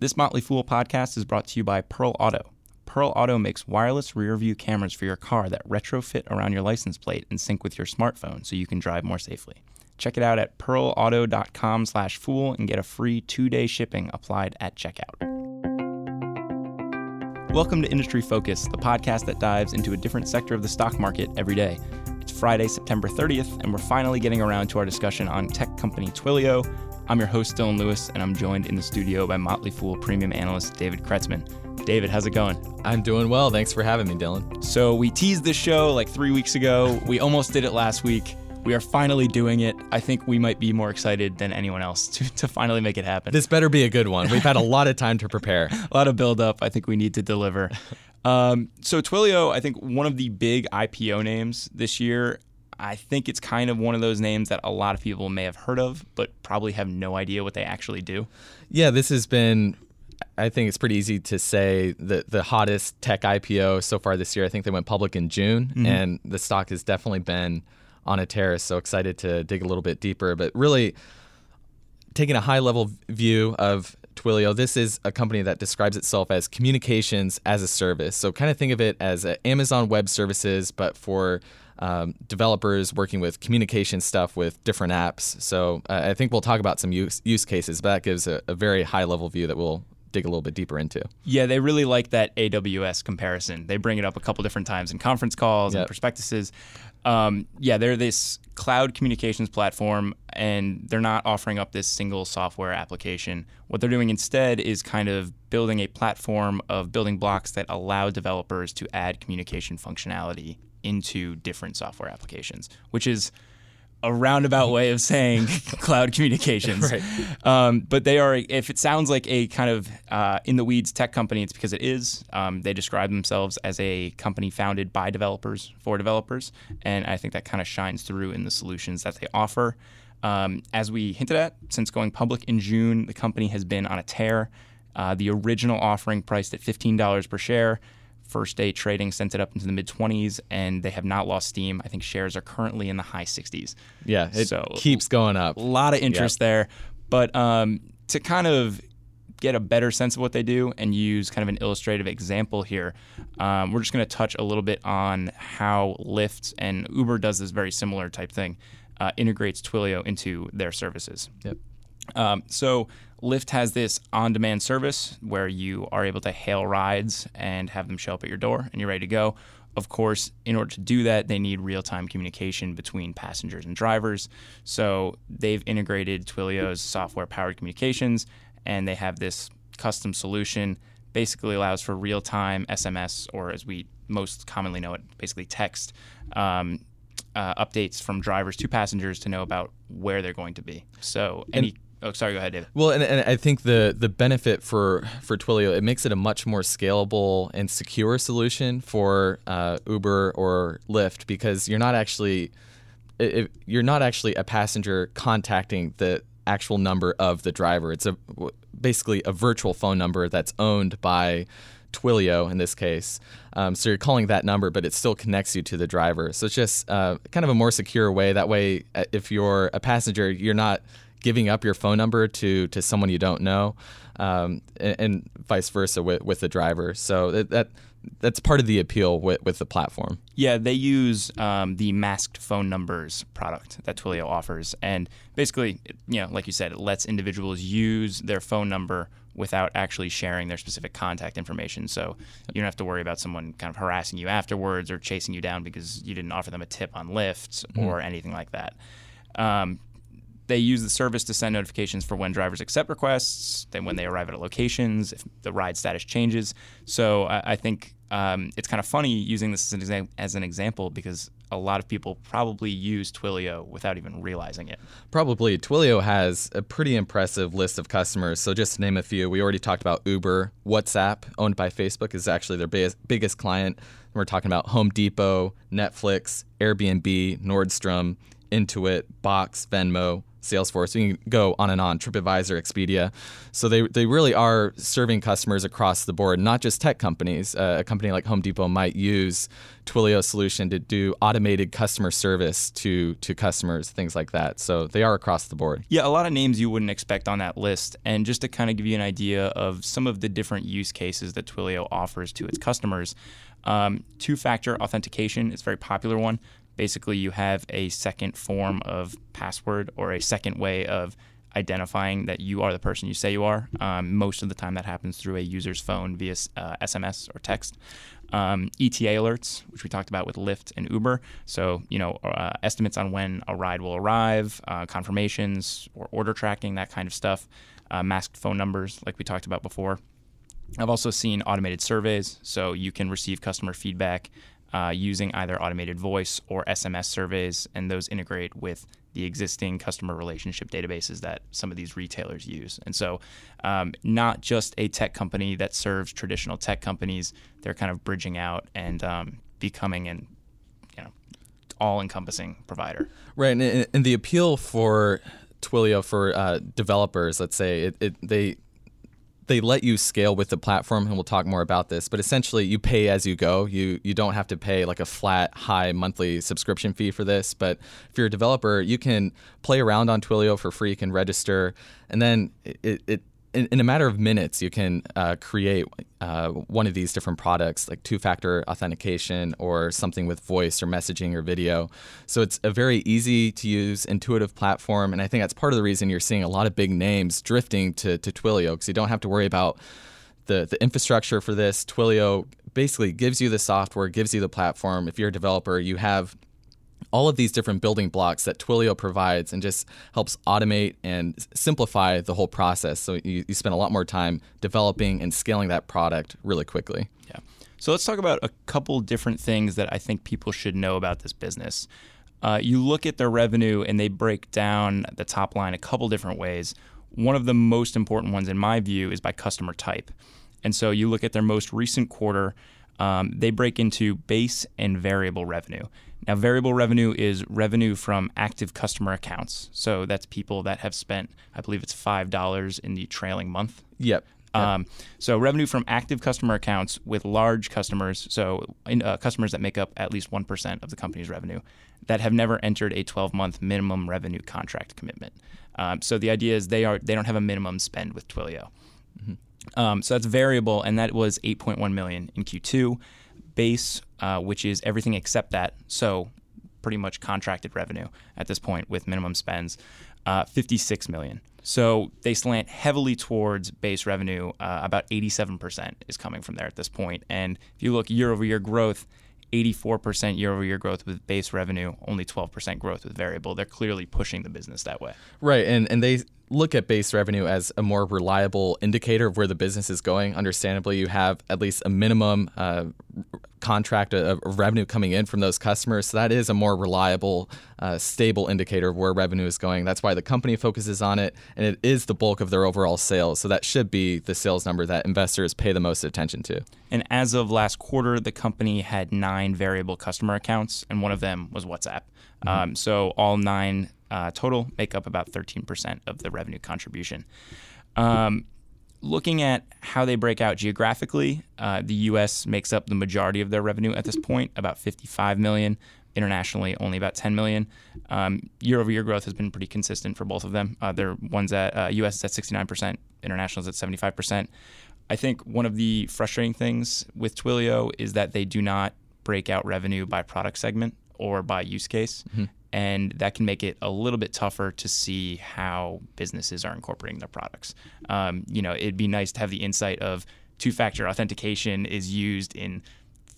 This Motley Fool podcast is brought to you by Pearl Auto. Pearl Auto makes wireless rear-view cameras for your car that retrofit around your license plate and sync with your smartphone so you can drive more safely. Check it out at pearlauto.com/fool and get a free 2-day shipping applied at checkout. Welcome to Industry Focus, the podcast that dives into a different sector of the stock market every day. It's Friday, September 30th, and we're finally getting around to our discussion on tech company Twilio. I'm your host, Dylan Lewis, and I'm joined in the studio by Motley Fool premium analyst David Kretzmann. David, how's it going? I'm doing well. Thanks for having me, Dylan. So we teased this show like 3 weeks ago. We almost did it last week. We are finally doing it. I think we might be more excited than anyone else to finally make it happen. This better be a good one. We've had a lot of time to prepare. A lot of buildup. I think we need to deliver. So Twilio, I think one of the big IPO names this year. I think it's kind of one of those names that a lot of people may have heard of, but probably have no idea what they actually do. Yeah, this has been... I think it's pretty easy to say the hottest tech IPO so far this year. I think they went public in June, and the stock has definitely been on a tear. So excited to dig a little bit deeper. But really, taking a high-level view of Twilio, this is a company that describes itself as communications as a service. So kind of think of it as Amazon Web Services, but for developers working with communication stuff with different apps. So I think we'll talk about some use cases, but that gives a very high-level view that we'll dig a little bit deeper into. Yeah, they really like that AWS comparison. They bring it up a couple different times in conference calls and prospectuses. They're this cloud communications platform, and they're not offering up this single software application. What they're doing instead is kind of building a platform of building blocks that allow developers to add communication functionality into different software applications, which is a roundabout way of saying cloud communications. Right. But they are, if it sounds like a kind of in-the-weeds tech company, it's because it is. They describe themselves as a company founded by developers for developers, and I think that kind of shines through in the solutions that they offer. As we hinted at, since going public in June, the company has been on a tear. The original offering priced at $15 per share. First day trading sent it up into the mid-20s, and they have not lost steam. I think shares are currently in the high 60s. Yeah, it keeps going up. A lot of interest there. But to kind of get a better sense of what they do and use kind of an illustrative example here, we're just going to touch a little bit on how Lyft and Uber does this very similar type thing, integrates Twilio into their services. Yep. So Lyft has this on-demand service where you are able to hail rides and have them show up at your door and you're ready to go. Of course, in order to do that, they need real-time communication between passengers and drivers. So they've integrated Twilio's software-powered communications, and they have this custom solution. Basically allows for real-time SMS, or as we most commonly know it, basically text, updates from drivers to passengers to know about where they're going to be. So sorry, go ahead, David. Well, and I think the benefit for Twilio, it makes it a much more scalable and secure solution for Uber or Lyft, because you're not actually a passenger contacting the actual number of the driver. It's basically a virtual phone number that's owned by Twilio in this case. So you're calling that number, but it still connects you to the driver. So it's just kind of a more secure way. That way, if you're a passenger, you're not giving up your phone number to someone you don't know, and vice versa with the driver. So that's part of the appeal with the platform. Yeah, they use the masked phone numbers product that Twilio offers. And basically, like you said, it lets individuals use their phone number without actually sharing their specific contact information. So you don't have to worry about someone kind of harassing you afterwards or chasing you down because you didn't offer them a tip on Lyft or anything like that. They use the service to send notifications for when drivers accept requests, then when they arrive at locations, if the ride status changes. So I think it's kind of funny using this as an example, because a lot of people probably use Twilio without even realizing it. Probably. Twilio has a pretty impressive list of customers. So just to name a few, we already talked about Uber. WhatsApp, owned by Facebook, is actually their biggest client. We're talking about Home Depot, Netflix, Airbnb, Nordstrom, Intuit, Box, Venmo, Salesforce. You can go on and on, TripAdvisor, Expedia. So they really are serving customers across the board, not just tech companies. A company like Home Depot might use Twilio's solution to do automated customer service to customers, things like that. So they are across the board. Yeah, a lot of names you wouldn't expect on that list. And just to kind of give you an idea of some of the different use cases that Twilio offers to its customers, two-factor authentication is a very popular one. Basically, you have a second form of password or a second way of identifying that you are the person you say you are. Most of the time that happens through a user's phone via SMS or text. ETA alerts, which we talked about with Lyft and Uber. So, estimates on when a ride will arrive, confirmations or order tracking, that kind of stuff. Masked phone numbers, like we talked about before. I've also seen automated surveys, so you can receive customer feedback using either automated voice or SMS surveys, and those integrate with the existing customer relationship databases that some of these retailers use. And so not just a tech company that serves traditional tech companies, they're kind of bridging out and becoming an all-encompassing provider. Right, and the appeal for Twilio for developers, let's say, they let you scale with the platform, and we'll talk more about this, but essentially you pay as you go. You don't have to pay like a flat, high monthly subscription fee for this, but if you're a developer, you can play around on Twilio for free, you can register, and then in a matter of minutes, you can create one of these different products, like two-factor authentication or something with voice or messaging or video. So it's a very easy-to-use, intuitive platform, and I think that's part of the reason you're seeing a lot of big names drifting to Twilio, because you don't have to worry about the infrastructure for this. Twilio basically gives you the software, gives you the platform. If you're a developer, you have all of these different building blocks that Twilio provides and just helps automate and simplify the whole process. So you spend a lot more time developing and scaling that product really quickly. Yeah. So let's talk about a couple different things that I think people should know about this business. You look at their revenue and they break down the top line a couple different ways. One of the most important ones in my view is by customer type. And so you look at their most recent quarter, they break into base and variable revenue. Now, variable revenue is revenue from active customer accounts. So that's people that have spent, I believe it's $5 in the trailing month. Yep. So revenue from active customer accounts with large customers, so customers that make up at least 1% of the company's revenue, that have never entered a 12-month minimum revenue contract commitment. So the idea is they don't have a minimum spend with Twilio. Mm-hmm. So that's variable, and that was $8.1 million in Q2. Base, which is everything except that, so pretty much contracted revenue at this point with minimum spends, $56 million. So they slant heavily towards base revenue. About 87% is coming from there at this point. And if you look year-over-year growth, 84% year-over-year growth with base revenue, only 12% growth with variable. They're clearly pushing the business that way. Right, and they look at base revenue as a more reliable indicator of where the business is going. Understandably, you have at least a minimum contract of revenue coming in from those customers. So that is a more reliable, stable indicator of where revenue is going. That's why the company focuses on it, and it is the bulk of their overall sales. So that should be the sales number that investors pay the most attention to. And as of last quarter, the company had 9 variable customer accounts, and one of them was WhatsApp. Mm-hmm. So all 9 total make up about 13% of the revenue contribution. Looking at how they break out geographically, the U.S. makes up the majority of their revenue at this point, about $55 million. Internationally, only about $10 million. Year-over-year growth has been pretty consistent for both of them. They're ones that U.S. is at 69%, international is at 75%. I think one of the frustrating things with Twilio is that they do not break out revenue by product segment or by use case. Mm-hmm. And that can make it a little bit tougher to see how businesses are incorporating their products. It'd be nice to have the insight of two-factor authentication is used in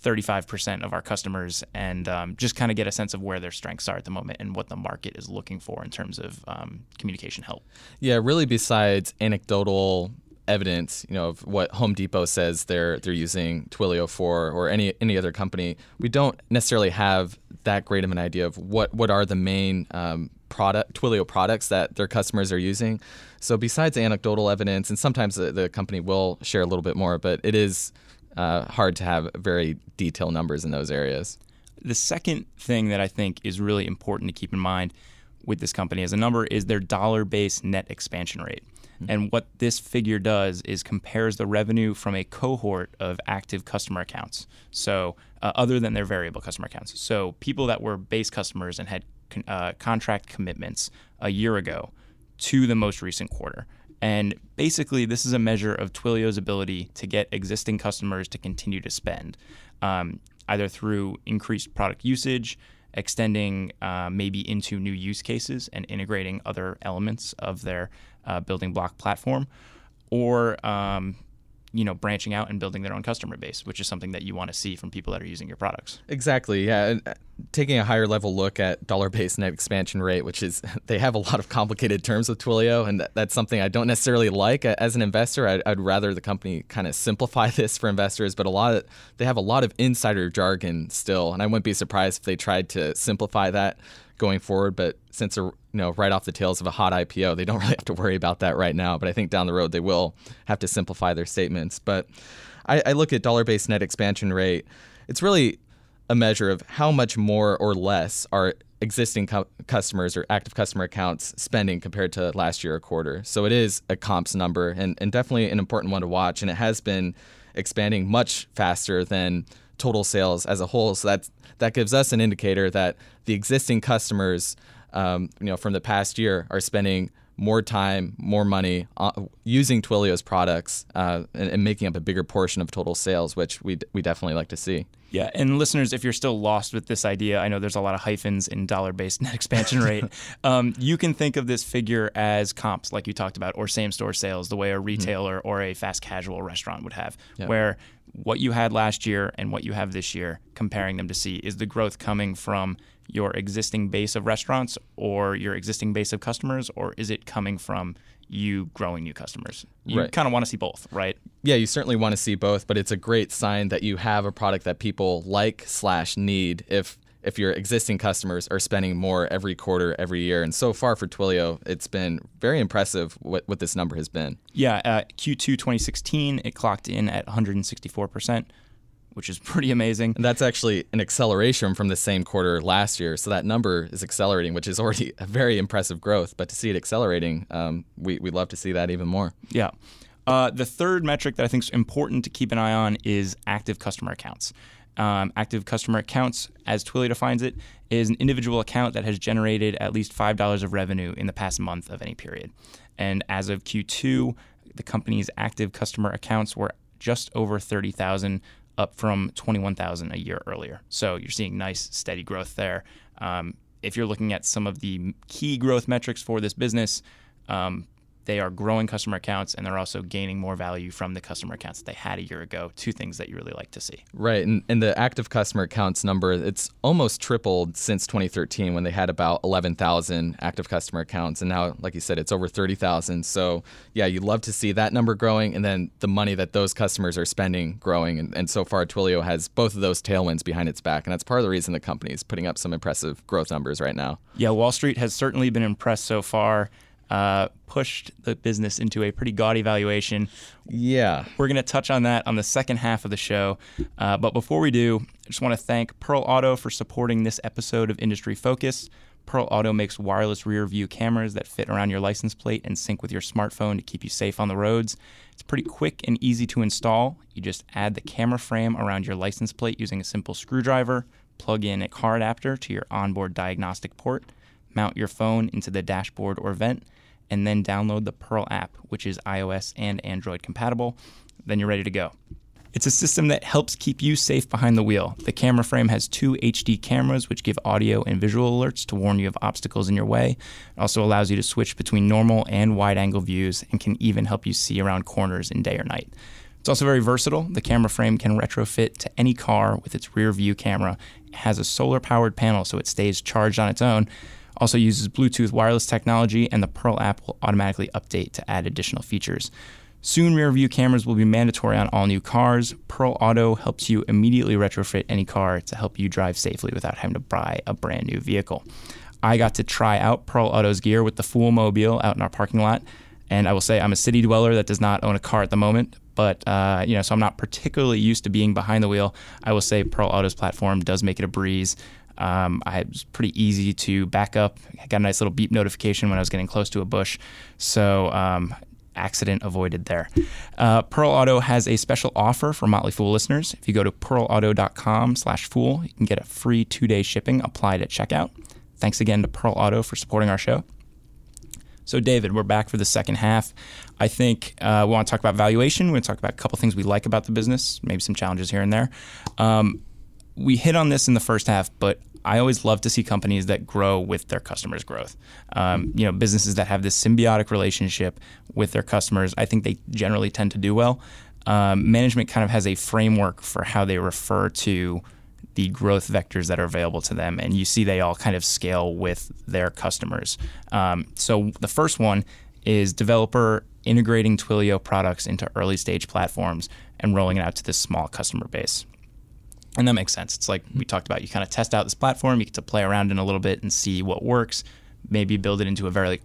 35% of our customers, and just kind of get a sense of where their strengths are at the moment and what the market is looking for in terms of communication help. Yeah, really besides anecdotal evidence, of what Home Depot says they're using Twilio for, or any other company, we don't necessarily have that great of an idea of what are the main Twilio products that their customers are using. So besides anecdotal evidence, and sometimes the company will share a little bit more, but it is hard to have very detailed numbers in those areas. The second thing that I think is really important to keep in mind, with this company as a number is their dollar-based net expansion rate. And what this figure does is compares the revenue from a cohort of active customer accounts, so other than their variable customer accounts. So people that were base customers and had contract commitments a year ago to the most recent quarter. And basically, this is a measure of Twilio's ability to get existing customers to continue to spend, either through increased product usage, extending maybe into new use cases and integrating other elements of their building block platform, or branching out and building their own customer base, which is something that you want to see from people that are using your products. Exactly, yeah. And taking a higher level look at dollar-based net expansion rate, which is, they have a lot of complicated terms with Twilio, and that's something I don't necessarily like as an investor. I'd rather the company kind of simplify this for investors, but they have a lot of insider jargon still, and I wouldn't be surprised if they tried to simplify that going forward, but since they're right off the tails of a hot IPO, they don't really have to worry about that right now. But I think down the road, they will have to simplify their statements. But I look at dollar-based net expansion rate. It's really a measure of how much more or less are existing customers or active customer accounts spending compared to last year or quarter. So it is a comps number and definitely an important one to watch. And it has been expanding much faster than total sales as a whole. So that gives us an indicator that the existing customers, from the past year are spending more time, more money using Twilio's products and making up a bigger portion of total sales, which we definitely like to see. Yeah, and listeners, if you're still lost with this idea, I know there's a lot of hyphens in dollar-based net expansion rate. You can think of this figure as comps, like you talked about, or same-store sales, the way a retailer or a fast casual restaurant would have, where what you had last year and what you have this year, comparing them to see, is the growth coming from your existing base of restaurants or your existing base of customers, or is it coming from you growing new customers? You kind of want to see both, right? Yeah, you certainly want to see both, but it's a great sign that you have a product that people like/need if your existing customers are spending more every quarter, every year. And so far for Twilio, it's been very impressive what this number has been. Yeah, Q2 2016, it clocked in at 164%. Which is pretty amazing. And that's actually an acceleration from the same quarter last year. So that number is accelerating, which is already a very impressive growth. But to see it accelerating, we love to see that even more. Yeah. The third metric that I think is important to keep an eye on is active customer accounts. Active customer accounts, as Twilio defines it, is an individual account that has generated at least $5 of revenue in the past month of any period. And as of Q2, the company's active customer accounts were just over 30,000, up from 21,000 a year earlier. So you're seeing nice, steady growth there. If you're looking at some of the key growth metrics for this business, they are growing customer accounts, and they're also gaining more value from the customer accounts that they had a year ago. Two things that you really like to see. Right, and the active customer accounts number, it's almost tripled since 2013 when they had about 11,000 active customer accounts. And now, like you said, it's over 30,000. So yeah, you love to see that number growing and then the money that those customers are spending growing. And so far, Twilio has both of those tailwinds behind its back. And that's part of the reason the company is putting up some impressive growth numbers right now. Yeah, Wall Street has certainly been impressed so far. Pushed the business into a pretty gaudy valuation. Yeah. We're going to touch on that on the second half of the show. But before we do, I just want to thank Pearl Auto for supporting this episode of Industry Focus. Pearl Auto makes wireless rear-view cameras that fit around your license plate and sync with your smartphone to keep you safe on the roads. It's pretty quick and easy to install. You just add the camera frame around your license plate using a simple screwdriver, plug in a car adapter to your onboard diagnostic port, mount your phone into the dashboard or vent, and then download the Pearl app, which is iOS and Android compatible. Then you're ready to go. It's a system that helps keep you safe behind the wheel. The camera frame has two HD cameras, which give audio and visual alerts to warn you of obstacles in your way. It also allows you to switch between normal and wide-angle views and can even help you see around corners in day or night. It's also very versatile. The camera frame can retrofit to any car with its rear-view camera. It has a solar-powered panel, so it stays charged on its own. Also uses Bluetooth wireless technology, and the Pearl app will automatically update to add additional features. Soon, rear-view cameras will be mandatory on all new cars. Pearl Auto helps you immediately retrofit any car to help you drive safely without having to buy a brand new vehicle. I got to try out Pearl Auto's gear with the Fool Mobile out in our parking lot, and I will say I'm a city dweller that does not own a car at the moment, but so I'm not particularly used to being behind the wheel. I will say Pearl Auto's platform does make it a breeze. It was pretty easy to back up. I got a nice little beep notification when I was getting close to a bush. So accident avoided there. Pearl Auto has a special offer for Motley Fool listeners. If you go to pearlauto.com/fool, you can get a free 2-day shipping applied at checkout. Thanks again to Pearl Auto for supporting our show. So David, we're back for the second half. I think we want to talk about valuation. We want to talk about a couple things we like about the business, maybe some challenges here and there. We hit on this in the first half, but I always love to see companies that grow with their customers' growth. Businesses that have this symbiotic relationship with their customers, I think they generally tend to do well. Management kind of has a framework for how they refer to the growth vectors that are available to them, and you see they all kind of scale with their customers. So the first one is developer integrating Twilio products into early stage platforms and rolling it out to this small customer base. And that makes sense. It's like we talked about, you kind of test out this platform, you get to play around in a little bit and see what works, maybe build it into a very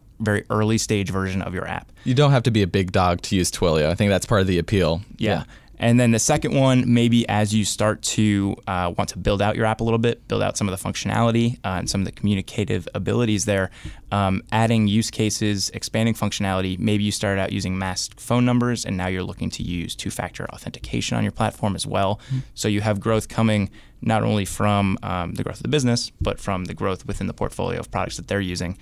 early stage version of your app. You don't have to be a big dog to use Twilio. I think that's part of the appeal. Yeah. And then the second one, maybe as you start to want to build out your app a little bit, build out some of the functionality and some of the communicative abilities there, adding use cases, expanding functionality. Maybe you started out using masked phone numbers, and now you're looking to use two-factor authentication on your platform as well. Mm-hmm. So you have growth coming not only from the growth of the business, but from the growth within the portfolio of products that they're using.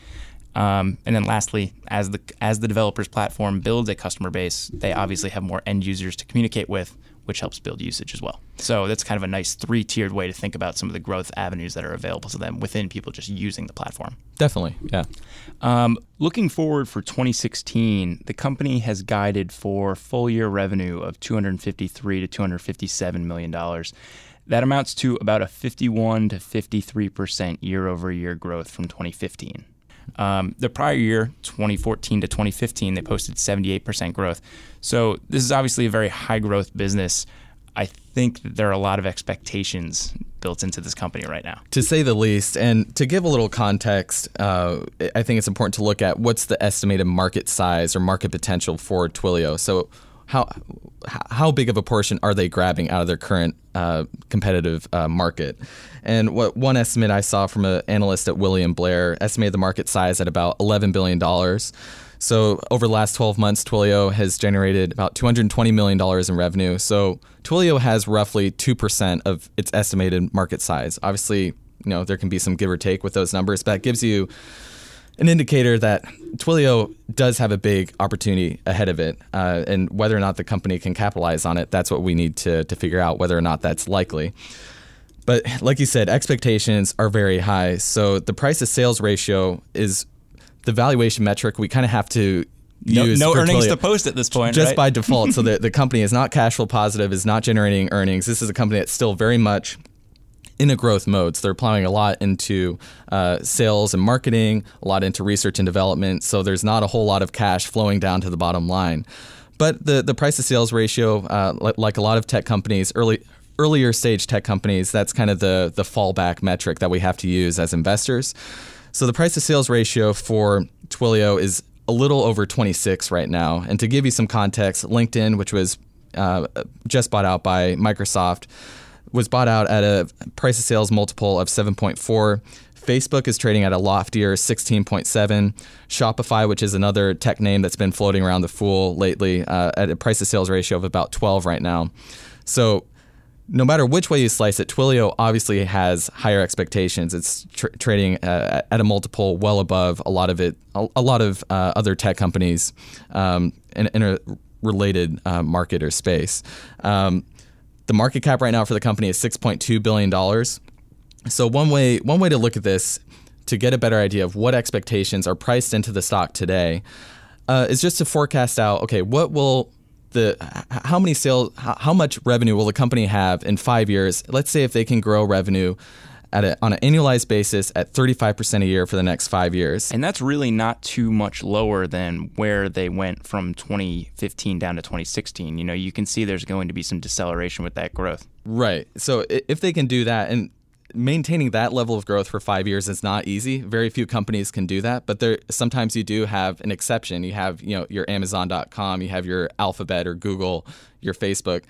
And then lastly, as the developer's platform builds a customer base, they obviously have more end users to communicate with, which helps build usage as well. So that's kind of a nice three-tiered way to think about some of the growth avenues that are available to them within people just using the platform. Definitely, yeah. Looking forward for 2016, the company has guided for full-year revenue of $253 to $257 million. That amounts to about a 51 to 53% year-over-year growth from 2015. The prior year, 2014 to 2015, they posted 78% growth. So this is obviously a very high growth business. I think that there are a lot of expectations built into this company right now, to say the least. And to give a little context, I think it's important to look at what's the estimated market size or market potential for Twilio. So how big of a portion are they grabbing out of their current competitive market? And what one estimate I saw from an analyst at William Blair estimated the market size at about $11 billion. So over the last 12 months, Twilio has generated about $220 million in revenue. So Twilio has roughly 2% of its estimated market size. Obviously, there can be some give or take with those numbers, but that gives you an indicator that Twilio does have a big opportunity ahead of it, and whether or not the company can capitalize on it, that's what we need to figure out, whether or not that's likely. But like you said, expectations are very high. So the price to sales ratio is the valuation metric we kind of have to use. No earnings to post at this point, just right? By default. So the company is not cash flow positive, is not generating earnings. This is a company that's still very much in a growth mode. So they're plowing a lot into sales and marketing, a lot into research and development. So there's not a whole lot of cash flowing down to the bottom line. But the price to sales ratio, like a lot of tech companies, earlier stage tech companies, that's kind of the fallback metric that we have to use as investors. So the price to sales ratio for Twilio is a little over 26 right now. And to give you some context, LinkedIn, which was just bought out by Microsoft, was bought out at a price to sales multiple of 7.4. Facebook is trading at a loftier 16.7. Shopify, which is another tech name that's been floating around the fool lately, at a price to sales ratio of about 12 right now. So no matter which way you slice it, Twilio obviously has higher expectations. It's trading at a multiple well above a lot of other tech companies in a related market or space. The market cap right now for the company is $6.2 billion. So one way to look at this, to get a better idea of what expectations are priced into the stock today, is just to forecast out, okay, how much revenue will the company have in 5 years? Let's say if they can grow revenue on an annualized basis at 35% a year for the next 5 years. And that's really not too much lower than where they went from 2015 down to 2016. You can see there's going to be some deceleration with that growth. Right. So if they can do that, and maintaining that level of growth for 5 years is not easy. Very few companies can do that, but sometimes you do have an exception. You have, your Amazon.com, you have your Alphabet or Google, your Facebook.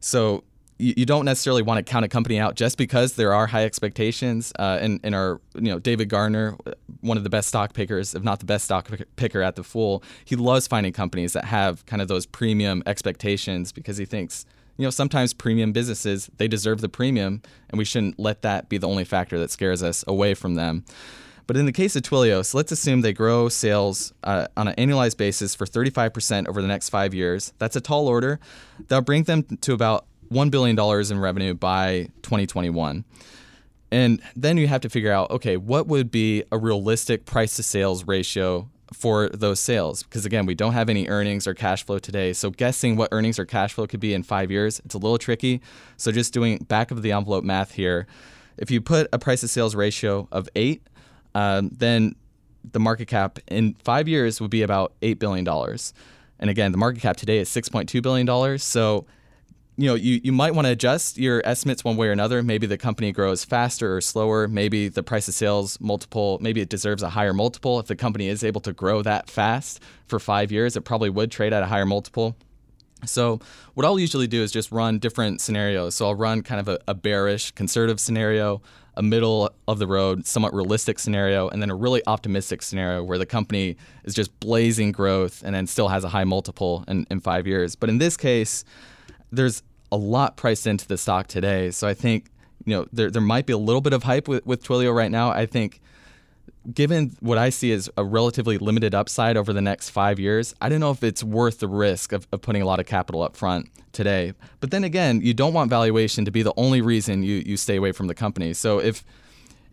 So you don't necessarily want to count a company out just because there are high expectations. And our, David Gardner, one of the best stock pickers, if not the best stock picker at The Fool, he loves finding companies that have kind of those premium expectations because he thinks, sometimes premium businesses, they deserve the premium, and we shouldn't let that be the only factor that scares us away from them. But in the case of Twilio, so let's assume they grow sales on an annualized basis for 35% over the next 5 years. That's a tall order. That'll bring them to about $1 billion in revenue by 2021. And then you have to figure out, okay, what would be a realistic price to sales ratio for those sales? Because again, we don't have any earnings or cash flow today. So guessing what earnings or cash flow could be in 5 years, it's a little tricky. So just doing back of the envelope math here, if you put a price to sales ratio of 8, then the market cap in 5 years would be about $8 billion. And again, the market cap today is $6.2 billion. So, you might want to adjust your estimates one way or another. Maybe the company grows faster or slower. Maybe the price of sales multiple, maybe it deserves a higher multiple. If the company is able to grow that fast for 5 years, it probably would trade at a higher multiple. So what I'll usually do is just run different scenarios. So I'll run kind of a bearish, conservative scenario, a middle of the road, somewhat realistic scenario, and then a really optimistic scenario where the company is just blazing growth and then still has a high multiple in 5 years. But in this case, there's a lot priced into the stock today. So I think there might be a little bit of hype with Twilio right now. I think given what I see as a relatively limited upside over the next 5 years, I don't know if it's worth the risk of putting a lot of capital up front today. But then again, you don't want valuation to be the only reason you stay away from the company. So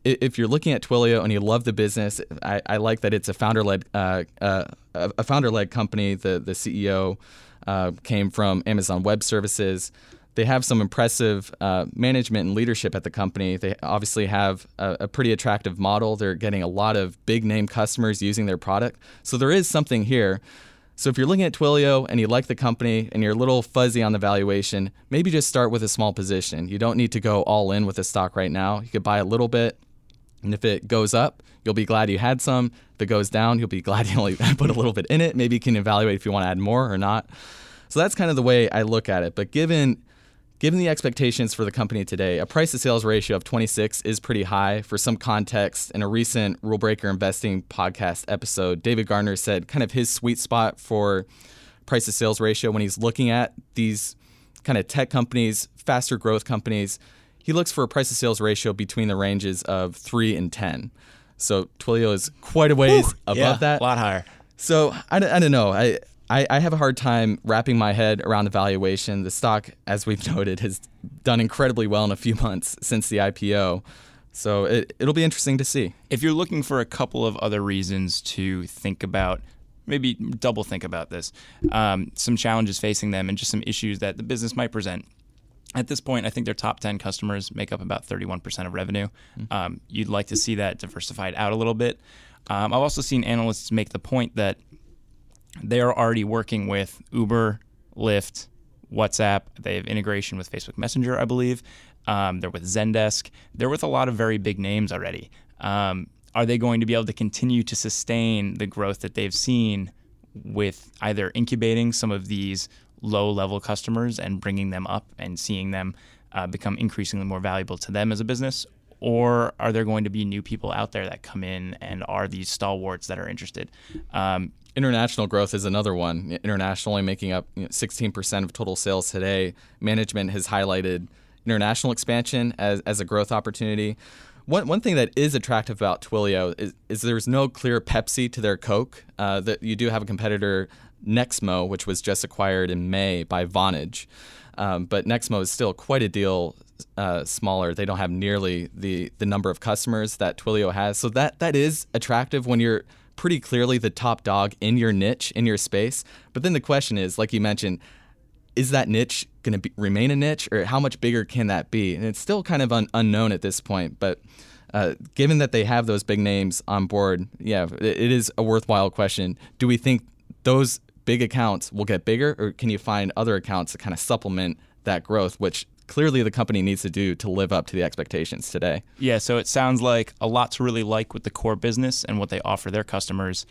if you're looking at Twilio and you love the business, I like that it's a founder-led company. The CEO came from Amazon Web Services. They have some impressive management and leadership at the company. They obviously have a pretty attractive model. They're getting a lot of big name customers using their product. So there is something here. So if you're looking at Twilio and you like the company and you're a little fuzzy on the valuation, maybe just start with a small position. You don't need to go all in with the stock right now. You could buy a little bit. And if it goes up, you'll be glad you had some. If it goes down, you'll be glad you only put a little bit in it. Maybe you can evaluate if you want to add more or not. So that's kind of the way I look at it. But Given the expectations for the company today, a price to sales ratio of 26 is pretty high. For some context, in a recent Rule Breaker Investing podcast episode, David Gardner said kind of his sweet spot for price to sales ratio when he's looking at these kind of tech companies, faster growth companies, he looks for a price to sales ratio between the ranges of 3 and 10. So Twilio is quite a ways above that. A lot higher. So I don't know. I have a hard time wrapping my head around the valuation. The stock, as we've noted, has done incredibly well in a few months since the IPO. So it'll be interesting to see. If you're looking for a couple of other reasons to think about, maybe double think about this, some challenges facing them and just some issues that the business might present. At this point, I think their top 10 customers make up about 31% of revenue. Mm-hmm. You'd like to see that diversified out a little bit. I've also seen analysts make the point that they are already working with Uber, Lyft, WhatsApp. They have integration with Facebook Messenger, I believe. They're with Zendesk. They're with a lot of very big names already. Are they going to be able to continue to sustain the growth that they've seen with either incubating some of these low-level customers and bringing them up and seeing them become increasingly more valuable to them as a business? Or are there going to be new people out there that come in and are these stalwarts that are interested? International growth is another one. Internationally making up 16% of total sales today. Management has highlighted international expansion as a growth opportunity. One thing that is attractive about Twilio is there's no clear Pepsi to their Coke. That you do have a competitor, Nexmo, which was just acquired in May by Vonage. But Nexmo is still quite a deal smaller. They don't have nearly the number of customers that Twilio has. So that is attractive when you're pretty clearly the top dog in your niche, in your space. But then the question is, like you mentioned, is that niche going to remain a niche, or how much bigger can that be? And it's still kind of unknown at this point. But given that they have those big names on board, it is a worthwhile question. Do we think those big accounts will get bigger, or can you find other accounts to kind of supplement that growth, which clearly the company needs to do to live up to the expectations today? Yeah, so it sounds like a lot to really like with the core business and what they offer their customers.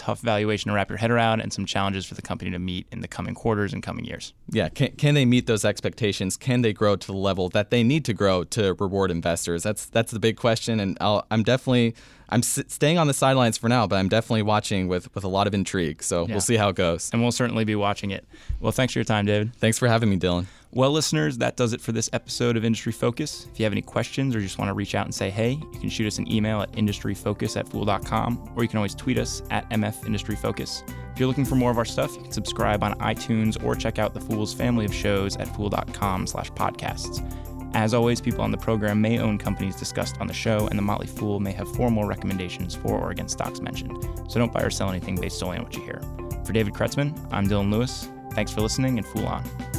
tough valuation to wrap your head around and some challenges for the company to meet in the coming quarters and coming years. Yeah, can they meet those expectations? Can they grow to the level that they need to grow to reward investors? That's the big question, and I'm staying on the sidelines for now, but I'm definitely watching with a lot of intrigue. So yeah, we'll see how it goes. And we'll certainly be watching it. Well, thanks for your time, David. Thanks for having me, Dylan. Well, listeners, that does it for this episode of Industry Focus. If you have any questions or just want to reach out and say, hey, you can shoot us an email at industryfocus@fool.com, or you can always tweet us at MFIndustryFocus. If you're looking for more of our stuff, you can subscribe on iTunes or check out the Fool's family of shows at fool.com/podcasts. As always, people on the program may own companies discussed on the show, and the Motley Fool may have formal recommendations for or against stocks mentioned. So don't buy or sell anything based solely on what you hear. For David Kretzmann, I'm Dylan Lewis. Thanks for listening, and Fool on.